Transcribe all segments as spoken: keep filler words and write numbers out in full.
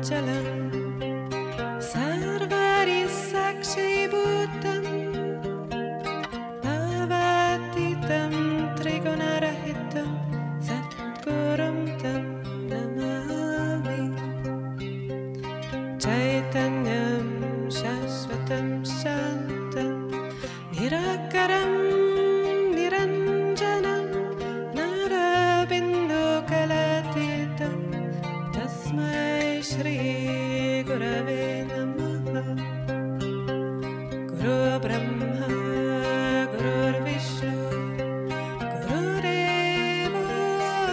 Jalam sarvari sakshibhutam avatitam trigunarahitam satgurum tam namami chaitanyam shashvatam shantam nirakaram niranjanam narabindu kalatitam tasmai Shri Gurave Namaha. Guru Brahma, Guru Vishnu, Guru Devo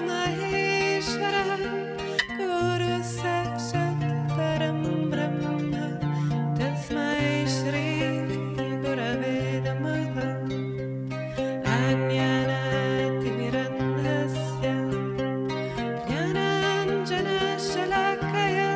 Maheshwara, Guru Sakshat Param Brahma, Tasmai Shri Gurave Namaha. Ajnanatimirandhasya Jnananjana Shalakaya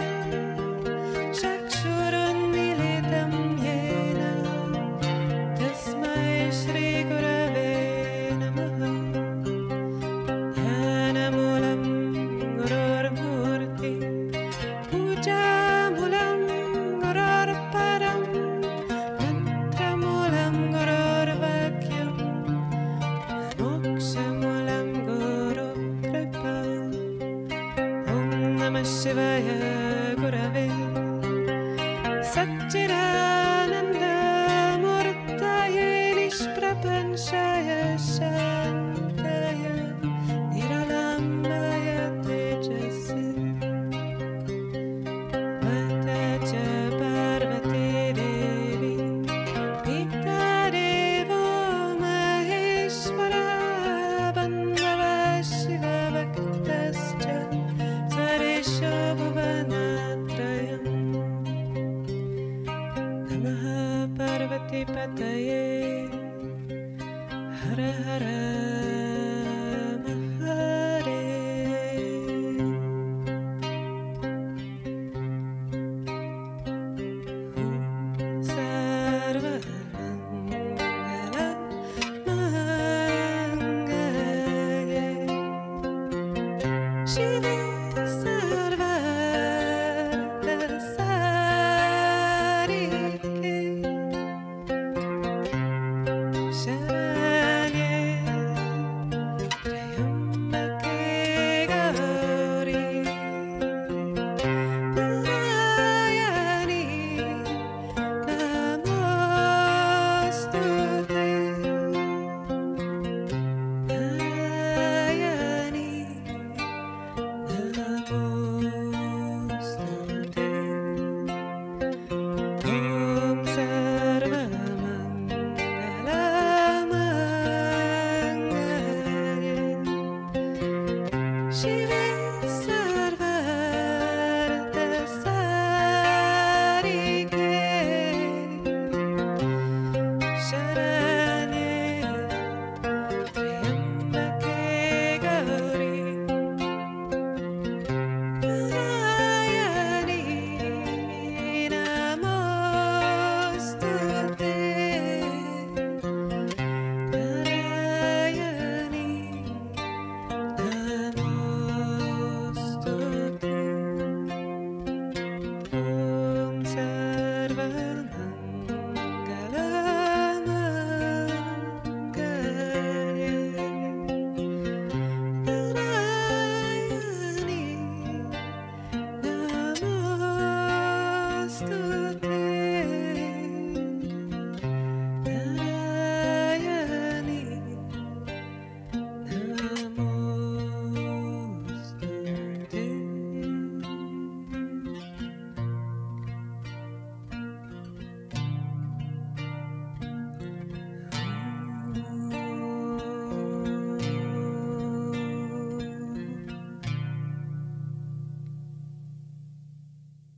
Shivaya Gurave Satchidananda